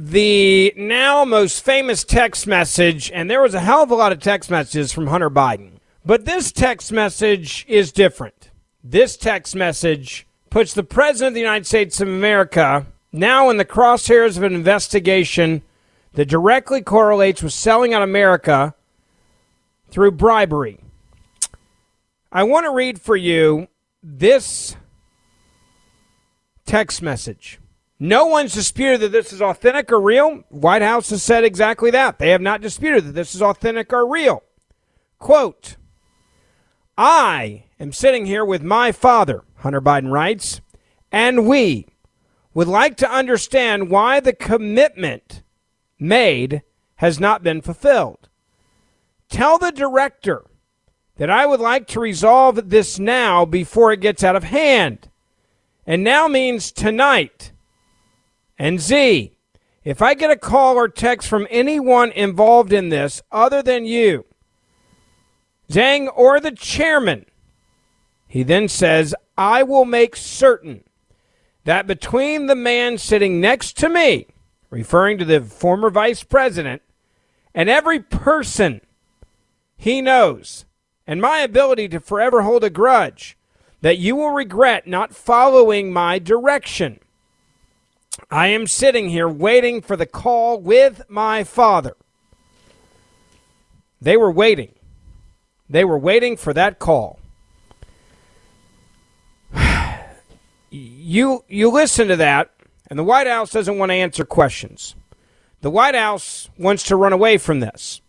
The now most famous text message, and there was a hell of a lot of text messages from Hunter Biden, but this text message is different. This text message puts the President of the United States of America now in the crosshairs of an investigation that directly correlates with selling out America through bribery. I want to read for you this text message. No one's disputed that this is authentic or real. White House has said exactly that. They have not disputed that this is authentic or real. Quote, I am sitting here with my father, Hunter Biden writes, and we would like to understand why the commitment made has not been fulfilled. Tell the director that I would like to resolve this now before it gets out of hand. And now means tonight. And Z, if I get a call or text from anyone involved in this other than you, Zhang, or the chairman, he then says, I will make certain that between the man sitting next to me, referring to the former vice president, and every person he knows, and my ability to forever hold a grudge, that you will regret not following my direction. I am sitting here waiting for the call with my father. They were waiting. They were waiting for that call. You listen to that, and the White House doesn't want to answer questions. The White House wants to run away from this.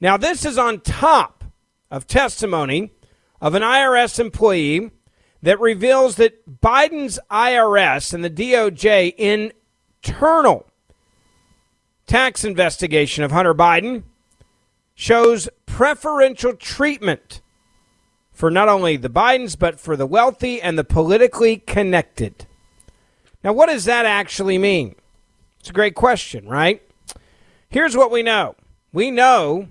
Now, this is on top of testimony of an IRS employee that reveals that Biden's IRS and the DOJ internal tax investigation of Hunter Biden shows preferential treatment for not only the Bidens, but for the wealthy and the politically connected. Now, what does that actually mean? It's a great question, right? Here's what we know. We know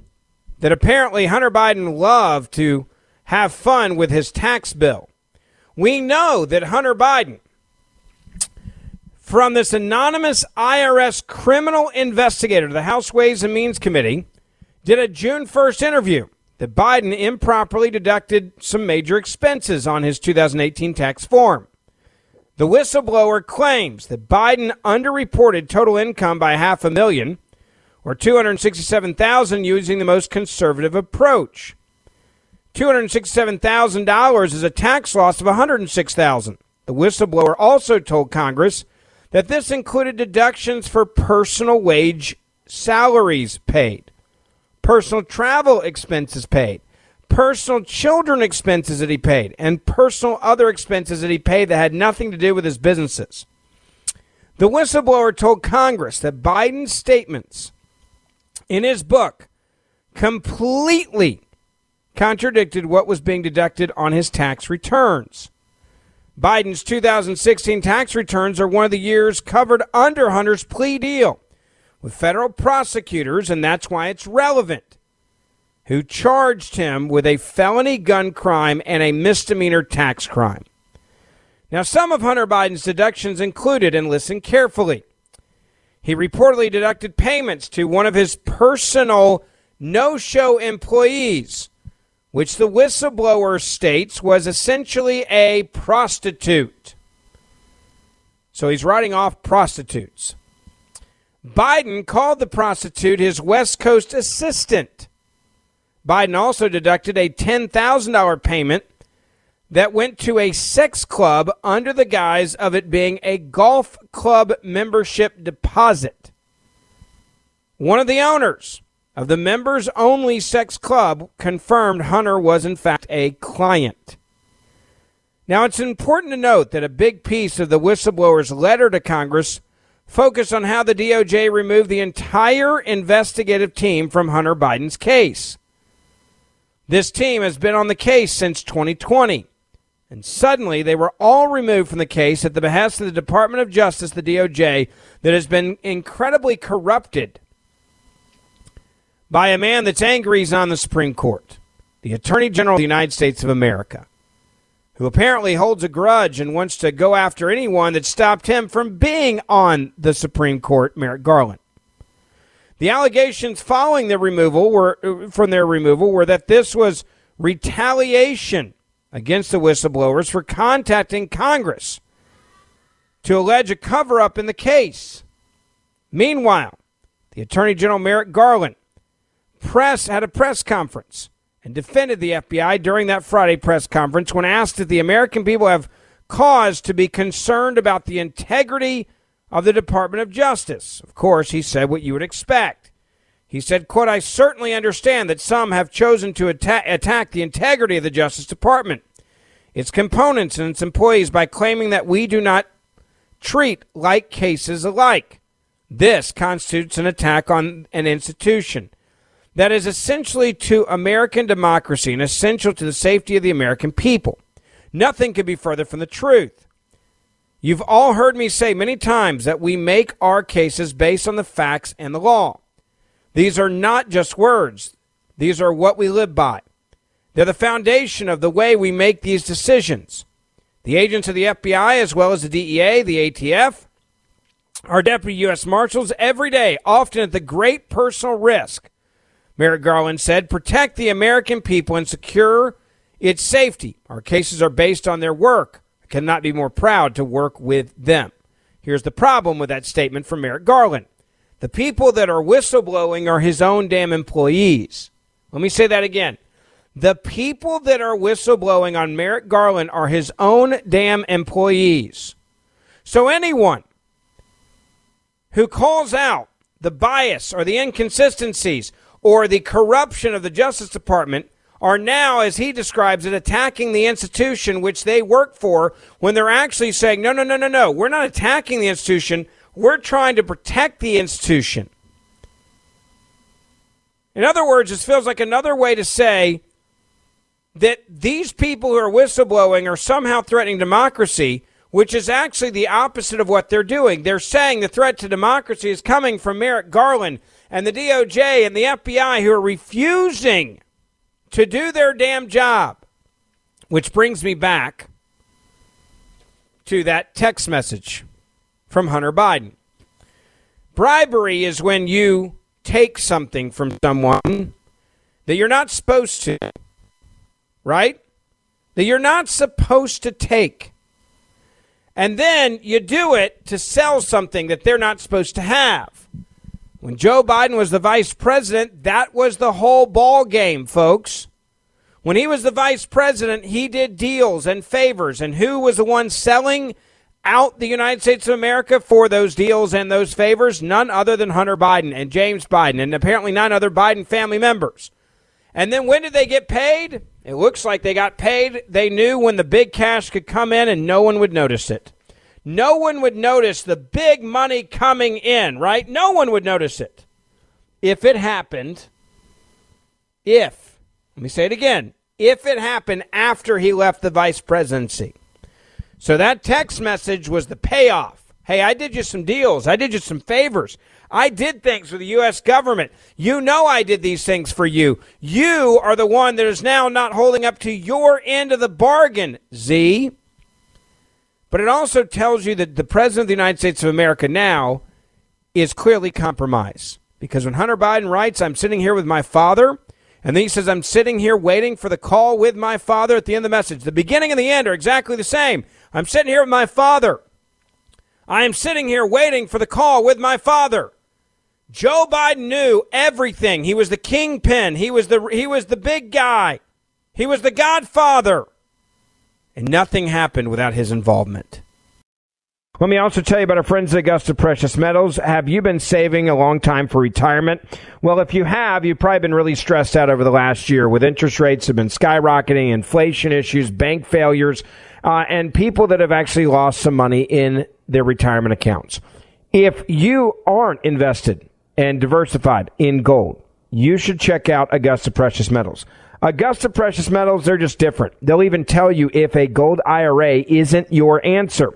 that apparently Hunter Biden loved to have fun with his tax bill. We know that Hunter Biden, from this anonymous IRS criminal investigator, the House Ways and Means Committee, did a June 1st interview that Biden improperly deducted some major expenses on his 2018 tax form. The whistleblower claims that Biden underreported total income by $500,000 or $267,000 using the most conservative approach. $267,000 is a tax loss of $106,000. The whistleblower also told Congress that this included deductions for personal wage salaries paid, personal travel expenses paid, personal children expenses that he paid, and personal other expenses that he paid that had nothing to do with his businesses. The whistleblower told Congress that Biden's statements in his book completely contradicted what was being deducted on his tax returns. Biden's 2016 tax returns are one of the years covered under Hunter's plea deal with federal prosecutors, and that's why it's relevant, who charged him with a felony gun crime and a misdemeanor tax crime. Now, some of Hunter Biden's deductions included, and listen carefully, he reportedly deducted payments to one of his personal no-show employees, which the whistleblower states was essentially a prostitute. So he's writing off prostitutes. Biden called the prostitute his West Coast assistant. Biden also deducted a $10,000 payment that went to a sex club under the guise of it being a golf club membership deposit. One of the owners of the members-only sex club confirmed Hunter was, in fact, a client. Now, it's important to note that a big piece of the whistleblower's letter to Congress focused on how the DOJ removed the entire investigative team from Hunter Biden's case. This team has been on the case since 2020, and suddenly they were all removed from the case at the behest of the Department of Justice, the DOJ, that has been incredibly corrupted by a man that's angry he's on the Supreme Court, the Attorney General of the United States of America, who apparently holds a grudge and wants to go after anyone that stopped him from being on the Supreme Court, Merrick Garland. The allegations following the removal were that this was retaliation against the whistleblowers for contacting Congress to allege a cover-up in the case. Meanwhile, the Attorney General Merrick Garland had a press conference and defended the FBI during that Friday press conference when asked if the American people have cause to be concerned about the integrity of the Department of Justice. Of course, he said what you would expect. He said, quote, "I certainly understand that some have chosen to attack the integrity of the Justice Department, its components, and its employees by claiming that we do not treat like cases alike. This constitutes an attack on an institution that is essentially to American democracy and essential to the safety of the American people. Nothing could be further from the truth. You've all heard me say many times that we make our cases based on the facts and the law. These are not just words. These are what we live by. They're the foundation of the way we make these decisions. The agents of the FBI, as well as the DEA, the ATF, our deputy U.S. Marshals every day, often at the great personal risk," Merrick Garland said, "protect the American people and secure its safety. Our cases are based on their work. I cannot be more proud to work with them." Here's the problem with that statement from Merrick Garland. The people that are whistleblowing are his own damn employees. Let me say that again. The people that are whistleblowing on Merrick Garland are his own damn employees. So anyone who calls out the bias or the inconsistencies or the corruption of the Justice Department are now, as he describes it, attacking the institution which they work for, when they're actually saying, no, we're not attacking the institution, we're trying to protect the institution. In other words, this feels like another way to say that these people who are whistleblowing are somehow threatening democracy, which is actually the opposite of what they're doing. They're saying the threat to democracy is coming from Merrick Garland and the DOJ and the FBI, who are refusing to do their damn job. Which brings me back to that text message from Hunter Biden. Bribery is when you take something from someone that you're not supposed to, right? That you're not supposed to take. And then you do it to sell something that they're not supposed to have. When Joe Biden was the vice president, that was the whole ball game, folks. When he was the vice president, he did deals and favors. And who was the one selling out the United States of America for those deals and those favors? None other than Hunter Biden and James Biden and apparently 9 other Biden family members. And then when did they get paid? It looks like they got paid. They knew when the big cash could come in and no one would notice it. No one would notice the big money coming in, right? No one would notice it. If it happened, if it happened after he left the vice presidency. So that text message was the payoff. Hey, I did you some deals. I did you some favors. I did things for the U.S. government. You know I did these things for you. You are the one that is now not holding up to your end of the bargain, Z. But it also tells you that the president of the United States of America now is clearly compromised. Because when Hunter Biden writes, "I'm sitting here with my father," and then he says, "I'm sitting here waiting for the call with my father," at the end of the message, the beginning and the end are exactly the same. "I'm sitting here with my father. I am sitting here waiting for the call with my father." Joe Biden knew everything. He was the kingpin. He was the big guy. He was the godfather. And nothing happened without his involvement. Let me also tell you about our friends at Augusta Precious Metals. Have you been saving a long time for retirement? Well, if you have, you've probably been really stressed out over the last year with interest rates have been skyrocketing, inflation issues, bank failures, and people that have actually lost some money in their retirement accounts. If you aren't invested and diversified in gold, you should check out Augusta Precious Metals. Augusta Precious Metals, they're just different. They'll even tell you if a gold IRA isn't your answer.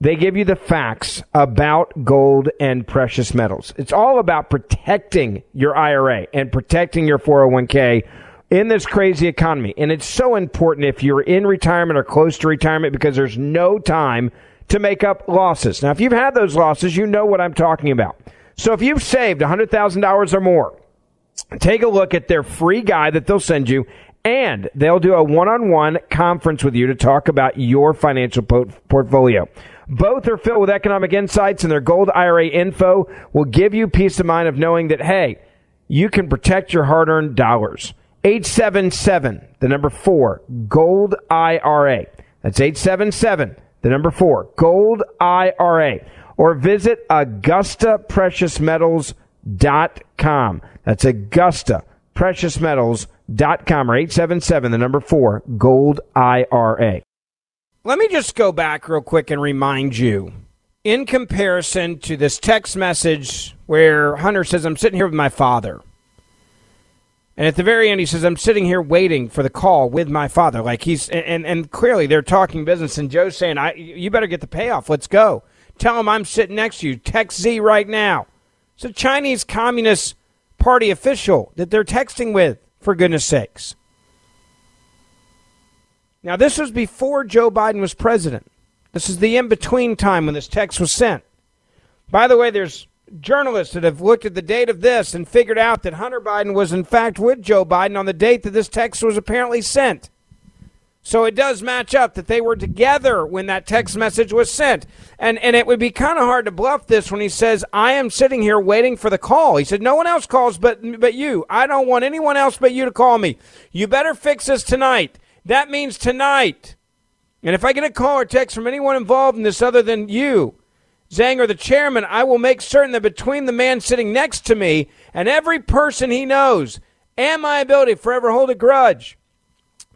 They give you the facts about gold and precious metals. It's all about protecting your IRA and protecting your 401k in this crazy economy. And it's so important if you're in retirement or close to retirement because there's no time to make up losses. Now, if you've had those losses, you know what I'm talking about. So if you've saved $100,000 or more, take a look at their free guide that they'll send you. And they'll do a one-on-one conference with you to talk about your financial portfolio. Both are filled with economic insights, and their gold IRA info will give you peace of mind of knowing that, hey, you can protect your hard-earned dollars. 877, the number 4, Gold IRA. That's 877, the number 4, Gold IRA. Or visit AugustaPreciousMetals.com. That's AugustaPreciousMetals.com. Or 877, the number 4, Gold IRA. Let me just go back real quick and remind you, in comparison to this text message where Hunter says, I'm sitting here with my father. And at the very end, he says, I'm sitting here waiting for the call with my father. Like he's, and clearly they're talking business, and Joe's saying, you better get the payoff. Let's go. Tell him I'm sitting next to you. Text Z right now. It's a Chinese Communist Party official that they're texting with. For goodness sakes. Now, this was before Joe Biden was president. This is the in-between time when this text was sent. By the way, there's journalists that have looked at the date of this and figured out that Hunter Biden was, in fact, with Joe Biden on the date that this text was apparently sent. So it does match up that they were together when that text message was sent. And it would be kind of hard to bluff this when he says, I am sitting here waiting for the call. He said, no one else calls but you. I don't want anyone else but you to call me. You better fix this tonight. That means tonight. And if I get a call or text from anyone involved in this other than you, Zhang, or the chairman, I will make certain that between the man sitting next to me and every person he knows and my ability to forever hold a grudge,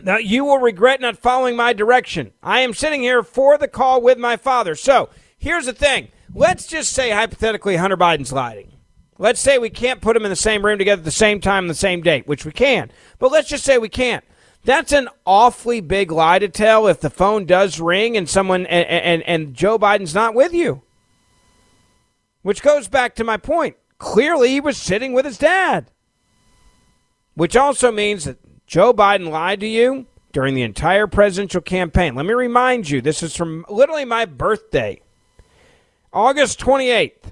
now, you will regret not following my direction. I am sitting here for the call with my father. So here's the thing. Let's just say, hypothetically, Hunter Biden's lying. Let's say we can't put them in the same room together at the same time, the same date, which we can. But let's just say we can't. That's an awfully big lie to tell if the phone does ring and someone and Joe Biden's not with you. Which goes back to my point. Clearly, he was sitting with his dad. Which also means that Joe Biden lied to you during the entire presidential campaign. Let me remind you, this is from literally my birthday, August 28th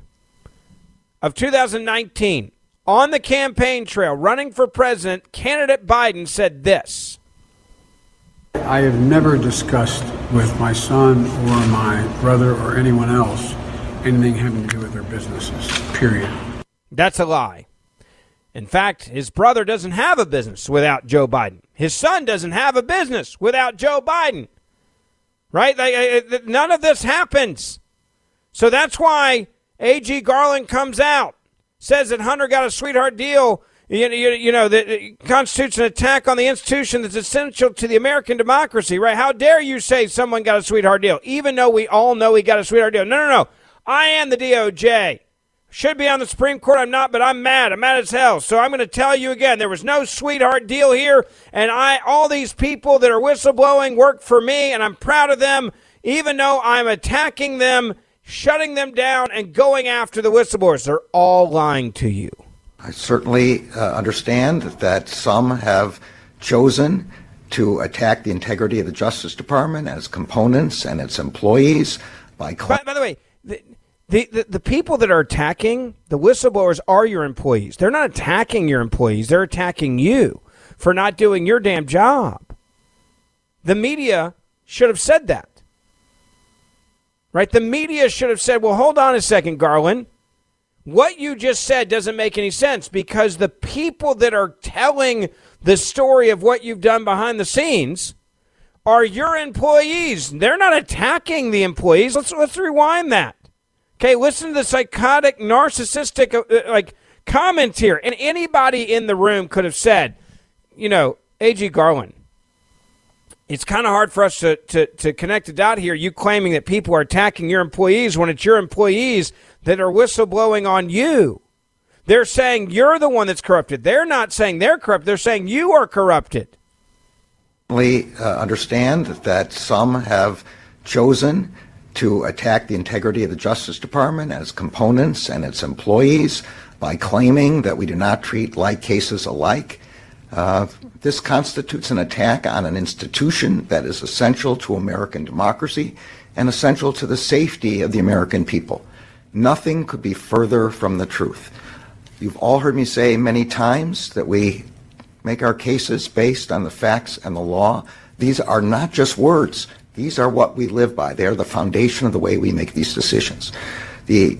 of 2019. On the campaign trail, running for president, candidate Biden said this. I have never discussed with my son or my brother or anyone else anything having to do with their businesses, period. That's a lie. In fact, his brother doesn't have a business without Joe Biden. His son doesn't have a business without Joe Biden. Right? None of this happens. So that's why A.G. Garland comes out, says that Hunter got a sweetheart deal, you know, that constitutes an attack on the institution that's essential to the American democracy. Right? How dare you say someone got a sweetheart deal, even though we all know he got a sweetheart deal. No. I am the DOJ. Should be on the Supreme Court. I'm not, but I'm mad. I'm mad as hell. So I'm going to tell you again, there was no sweetheart deal here. And all these people that are whistleblowing work for me, and I'm proud of them, even though I'm attacking them, shutting them down, and going after the whistleblowers. They're all lying to you. I certainly understand that some have chosen to attack the integrity of the Justice Department and its components and its employees. By the way, The people that are attacking, the whistleblowers, are your employees. They're not attacking your employees. They're attacking you for not doing your damn job. The media should have said that. Right? The media should have said, well, hold on a second, Garland. What you just said doesn't make any sense, because the people that are telling the story of what you've done behind the scenes are your employees. They're not attacking the employees. Let's rewind that. Okay, listen to the psychotic, narcissistic, comments here. And anybody in the room could have said, you know, A.G. Garland, it's kind of hard for us to connect the dot here. You claiming that people are attacking your employees when it's your employees that are whistleblowing on you. They're saying you're the one that's corrupted. They're not saying they're corrupt. They're saying you are corrupted. We understand that some have chosen to attack the integrity of the Justice Department and its components and its employees by claiming that we do not treat like cases alike. This constitutes an attack on an institution that is essential to American democracy and essential to the safety of the American people. Nothing could be further from the truth. You've all heard me say many times that we make our cases based on the facts and the law. These are not just words. These are what we live by. They are the foundation of the way we make these decisions. The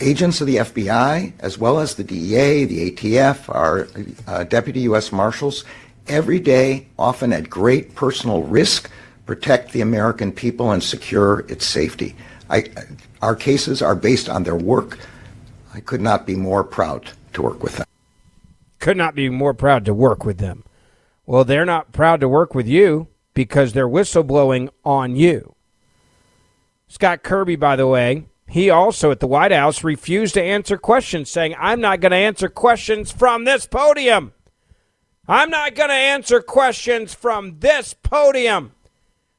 agents of the FBI, as well as the DEA, the ATF, our deputy U.S. Marshals, every day, often at great personal risk, protect the American people and secure its safety. Our cases are based on their work. I could not be more proud to work with them. Could not be more proud to work with them. Well, they're not proud to work with you because they're whistleblowing on you. Scott Kirby, by the way, he also at the White House refused to answer questions, saying, I'm not going to answer questions from this podium. I'm not going to answer questions from this podium.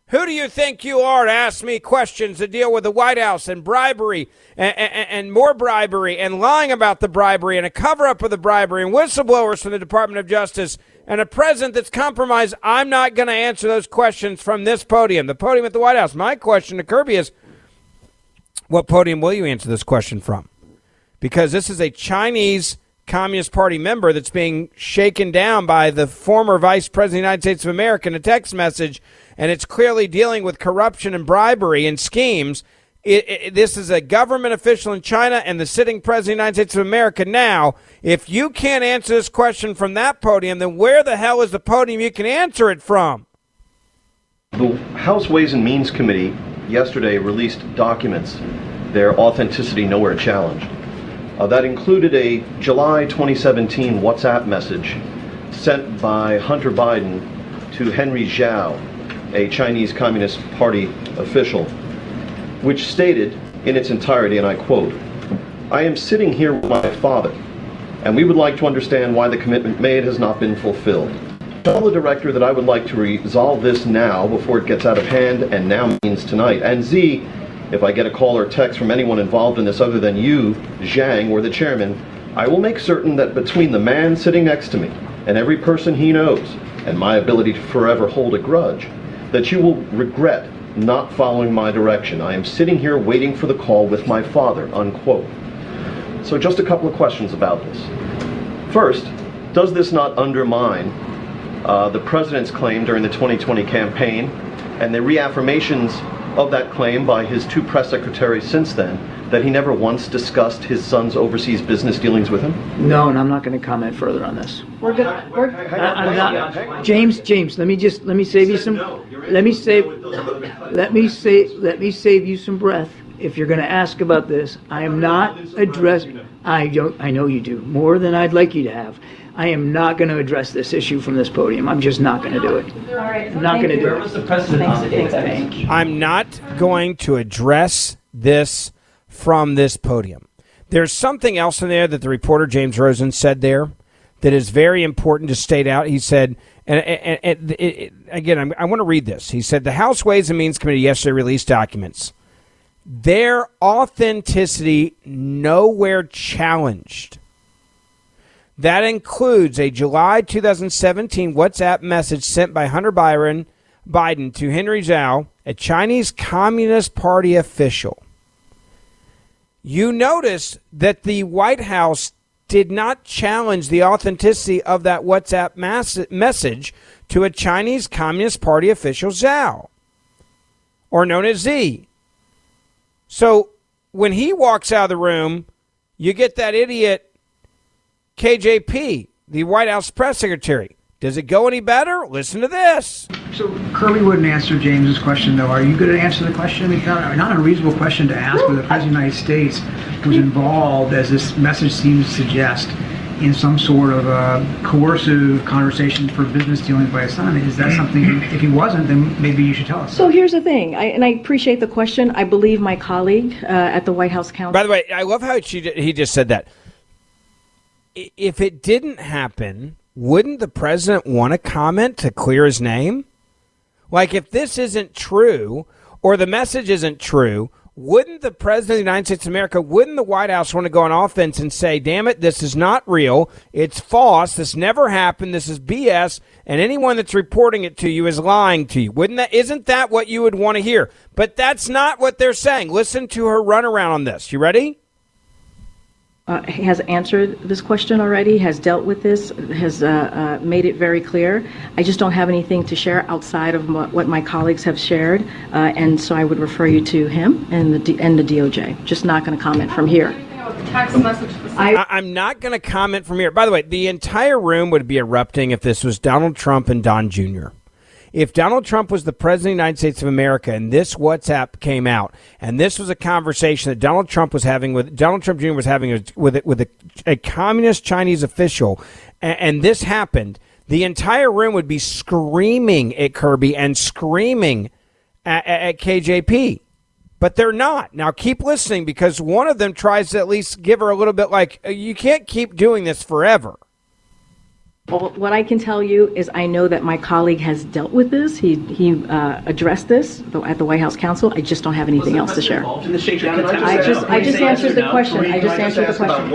Who do you think you are to ask me questions that deal with the White House and bribery and more bribery and lying about the bribery and a cover-up of the bribery and whistleblowers from the Department of Justice and a president that's compromised? I'm not going to answer those questions from this podium, the podium at the White House. My question to Kirby is, what podium will you answer this question from? Because this is a Chinese Communist Party member that's being shaken down by the former Vice President of the United States of America in a text message, and it's clearly dealing with corruption and bribery and schemes. This is a government official in China and the sitting President of the United States of America now. If you can't answer this question from that podium, then where the hell is the podium you can answer it from? The House Ways and Means Committee yesterday released documents, their authenticity nowhere challenged. That included a July 2017 WhatsApp message sent by Hunter Biden to Henry Zhao, a Chinese Communist Party official, which stated in its entirety, and I quote, "I am sitting here with my father, and we would like to understand why the commitment made has not been fulfilled. Tell the director that I would like to resolve this now before it gets out of hand, and now means tonight. And Z, if I get a call or text from anyone involved in this other than you, Zhang, or the chairman, I will make certain that between the man sitting next to me and every person he knows and my ability to forever hold a grudge, that you will regret not following my direction. I am sitting here waiting for the call with my father," unquote. So just a couple of questions about this. First, does this not undermine the president's claim during the 2020 campaign and the reaffirmations of that claim by his two press secretaries since then, that he never once discussed his son's overseas business dealings with him? No, and I'm not going to comment further on this. We're good. James, let me save you some. Let me save you some breath. If you're going to ask about this, I am not addressing. I know you do more than I'd like you to have. I am not going to address this issue from this podium. I'm just not going to do it. I'm not going to do it. I'm not going to address this from this podium. There's something else in there that the reporter James Rosen said there that is very important to state out. He said, and again, I want to read this. He said, the House Ways and Means Committee yesterday released documents. Their authenticity nowhere challenged. That includes a July 2017 WhatsApp message sent by Hunter Biden to Henry Zhao, a Chinese Communist Party official. You notice that the White House did not challenge the authenticity of that WhatsApp message to a Chinese Communist Party official, Zhao, or known as Z. So when he walks out of the room, you get that idiot KJP, the White House press secretary. Does it go any better? Listen to this. So Kirby wouldn't answer James's question, though. Are you going to answer the question? I mean, it's not an unreasonable question to ask whether the President of the United States was involved, as this message seems to suggest, in some sort of coercive conversation for business dealings by his son. Is that something, if he wasn't, then maybe you should tell us. So here's the thing, and I appreciate the question. I believe my colleague at the White House Counsel. By the way, I love how he just said that. If it didn't happen, wouldn't the president want to comment to clear his name? Like, if this isn't true or the message isn't true, wouldn't the president of the United States of America, wouldn't the White House want to go on offense and say, damn it, this is not real. It's false. This never happened. This is BS. And anyone that's reporting it to you is lying to you. Isn't that what you would want to hear? But that's not what they're saying. Listen to her runaround on this. You ready? Has answered this question already, has dealt with this, has made it very clear. I just don't have anything to share outside of what my colleagues have shared, and so I would refer you to him and the DOJ. Just not going to comment from here. I'm not going to comment from here. By the way, the entire room would be erupting if this was Donald Trump and Don Jr. If Donald Trump was the president of the United States of America and this WhatsApp came out and this was a conversation that Donald Trump was having with Donald Trump Jr. was having with a communist Chinese official and this happened, the entire room would be screaming at Kirby and screaming at KJP. But they're not. Now, keep listening, because one of them tries to at least give her a little bit like, you can't keep doing this forever. Well, what I can tell you is I know that my colleague has dealt with this. He addressed this at the White House Counsel. I just don't have anything else to share. I just answered the question. I just answered the question.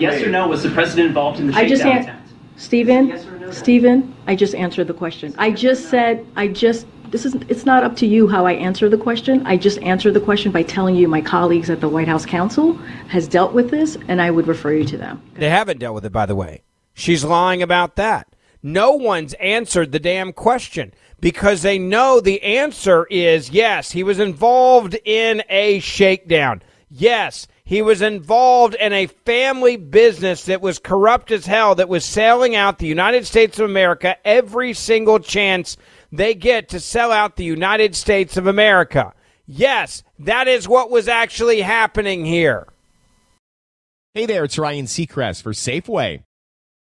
Yes or no, was the president involved in the shakedown attempt? Stephen, I just answered the question. It's not up to you how I answer the question. I just answered the question by telling you my colleagues at the White House Counsel has dealt with this, and I would refer you to them. They haven't dealt with it, by the way. She's lying about that. No one's answered the damn question because they know the answer is yes, he was involved in a shakedown. Yes, he was involved in a family business that was corrupt as hell, that was selling out the United States of America every single chance they get to sell out the United States of America. Yes, that is what was actually happening here. Hey there, it's Ryan Seacrest for Safeway.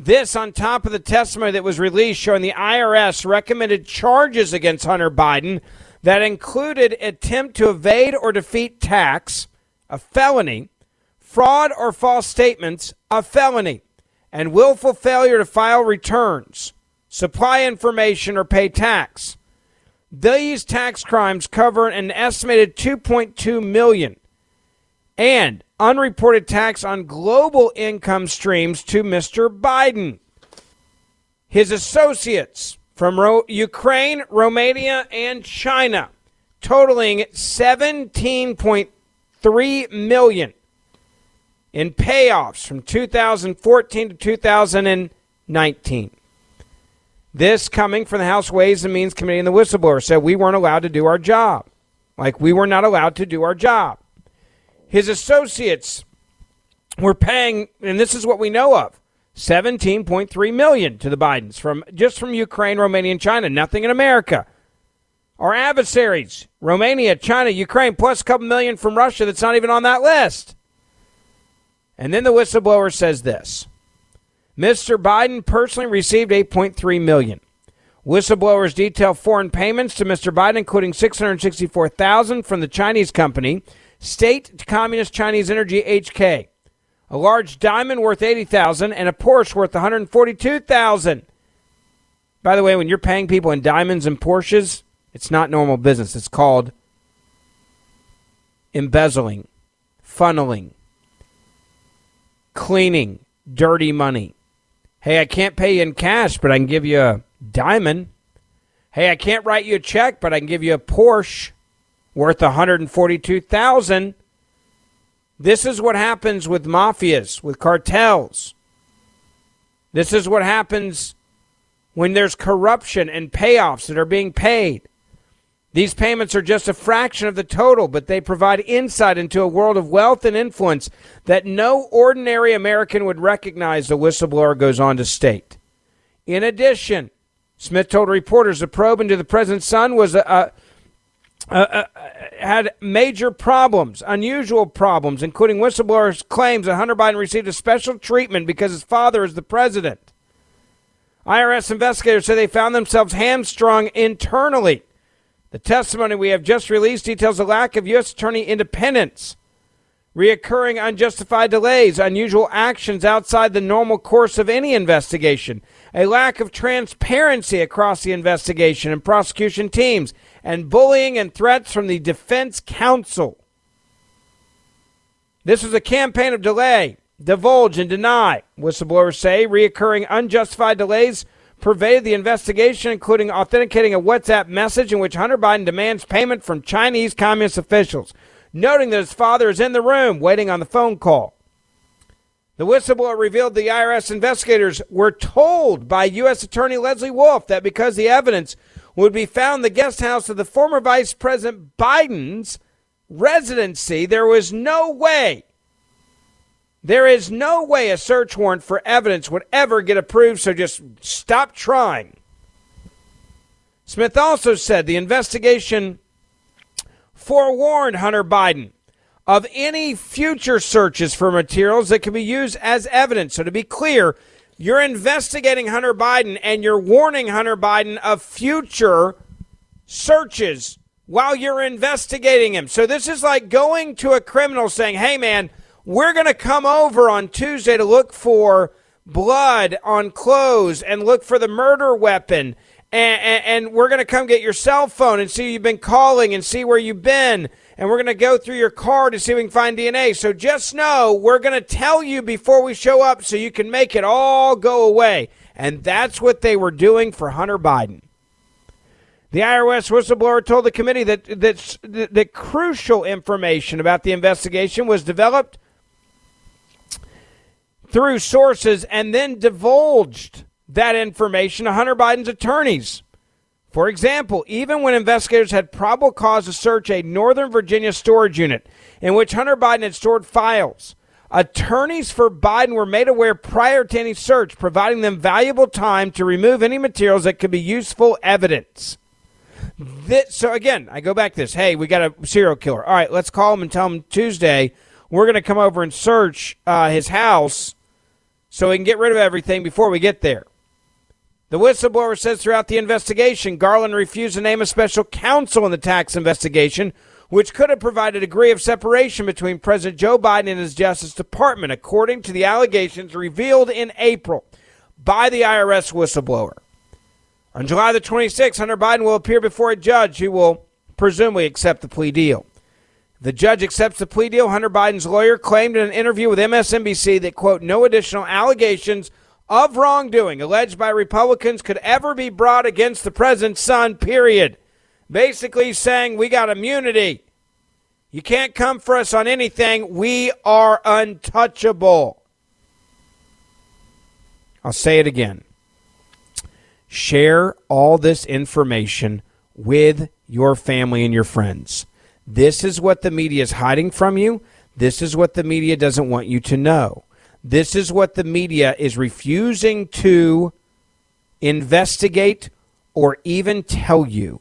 This on top of the testimony that was released showing the IRS recommended charges against Hunter Biden that included attempt to evade or defeat tax, a felony, fraud or false statements, a felony, and willful failure to file returns, supply information, or pay tax. These tax crimes cover an estimated 2.2 million and unreported tax on global income streams to Mr. Biden, his associates from Ukraine, Romania, and China, totaling $17.3 million in payoffs from 2014 to 2019. This coming from the House Ways and Means Committee, and the whistleblower said we weren't allowed to do our job. Like, we were not allowed to do our job. His associates were paying, and this is what we know of, $17.3 million to the Bidens from Ukraine, Romania, and China, nothing in America. Our adversaries, Romania, China, Ukraine, plus a couple million from Russia that's not even on that list. And then the whistleblower says this. Mr. Biden personally received $8.3 million. Whistleblowers detail foreign payments to Mr. Biden, including $664,000 from the Chinese company, State Communist Chinese Energy HK, a large diamond worth $80,000 and a Porsche worth $142,000. By the way, when you're paying people in diamonds and Porsches, it's not normal business. It's called embezzling, funneling, cleaning, dirty money. Hey, I can't pay you in cash, but I can give you a diamond. Hey, I can't write you a check, but I can give you a Porsche worth $142,000. This is what happens with mafias, with cartels. This is what happens when there's corruption and payoffs that are being paid. These payments are just a fraction of the total, but they provide insight into a world of wealth and influence that no ordinary American would recognize, the whistleblower goes on to state. In addition, Smith told reporters the probe into the president's son was had major problems, unusual problems, including whistleblowers' claims that Hunter Biden received a special treatment because his father is the president. IRS investigators say they found themselves hamstrung internally. The testimony we have just released details a lack of U.S. attorney independence, reoccurring unjustified delays, unusual actions outside the normal course of any investigation, a lack of transparency across the investigation and prosecution teams, and bullying and threats from the defense counsel. This was a campaign of delay, divulge, and deny, whistleblowers say. Reoccurring unjustified delays pervaded the investigation, including authenticating a WhatsApp message in which Hunter Biden demands payment from Chinese communist officials, noting that his father is in the room waiting on the phone call. The whistleblower revealed the IRS investigators were told by U.S. Attorney Leslie Wolf that because the evidence would be found in the guest house of the former Vice President Biden's residency, there is no way a search warrant for evidence would ever get approved, so just stop trying. Smith also said the investigation forewarned Hunter Biden of any future searches for materials that can be used as evidence. So to be clear, you're investigating Hunter Biden and you're warning Hunter Biden of future searches while you're investigating him. So this is like going to a criminal saying, hey, man, we're going to come over on Tuesday to look for blood on clothes and look for the murder weapon. And we're going to come get your cell phone and see who you've been calling and see where you've been. And we're going to go through your car to see if we can find DNA. So just know we're going to tell you before we show up so you can make it all go away. And that's what they were doing for Hunter Biden. The IRS whistleblower told the committee that crucial information about the investigation was developed through sources and then divulged that information to Hunter Biden's attorneys. For example, even when investigators had probable cause to search a Northern Virginia storage unit in which Hunter Biden had stored files, attorneys for Biden were made aware prior to any search, providing them valuable time to remove any materials that could be useful evidence. So again, I go back to this. Hey, we got a serial killer. All right, let's call him and tell him Tuesday we're going to come over and search his house so we can get rid of everything before we get there. The whistleblower says throughout the investigation, Garland refused to name a special counsel in the tax investigation, which could have provided a degree of separation between President Joe Biden and his Justice Department, according to the allegations revealed in April by the IRS whistleblower. On July the 26th, Hunter Biden will appear before a judge who will presumably accept the plea deal. The judge accepts the plea deal. Hunter Biden's lawyer claimed in an interview with MSNBC that, quote, no additional allegations of wrongdoing alleged by Republicans could ever be brought against the president's son, period. Basically saying we got immunity. You can't come for us on anything. We are untouchable. I'll say it again. Share all this information with your family and your friends. This is what the media is hiding from you. This is what the media doesn't want you to know. This is what the media is refusing to investigate or even tell you.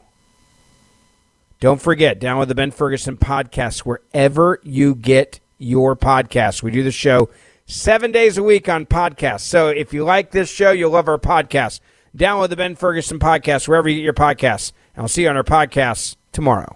Don't forget, download the Ben Ferguson podcast wherever you get your podcasts. We do the show 7 days a week on podcasts. So if you like this show, you'll love our podcast. Download the Ben Ferguson podcast wherever you get your podcasts. And I'll see you on our podcasts tomorrow.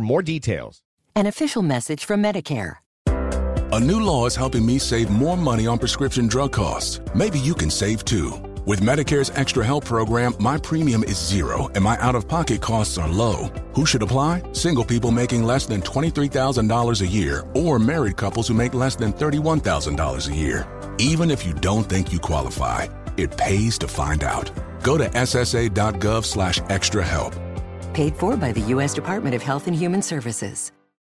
more details. An official message from Medicare. A new law is helping me save more money on prescription drug costs. Maybe you can save too. With Medicare's Extra Help program, my premium is zero and my out-of-pocket costs are low. Who should apply? Single people making less than $23,000 a year or married couples who make less than $31,000 a year. Even if you don't think you qualify, it pays to find out. Go to ssa.gov/extrahelp. Paid for by the U.S. Department of Health and Human Services.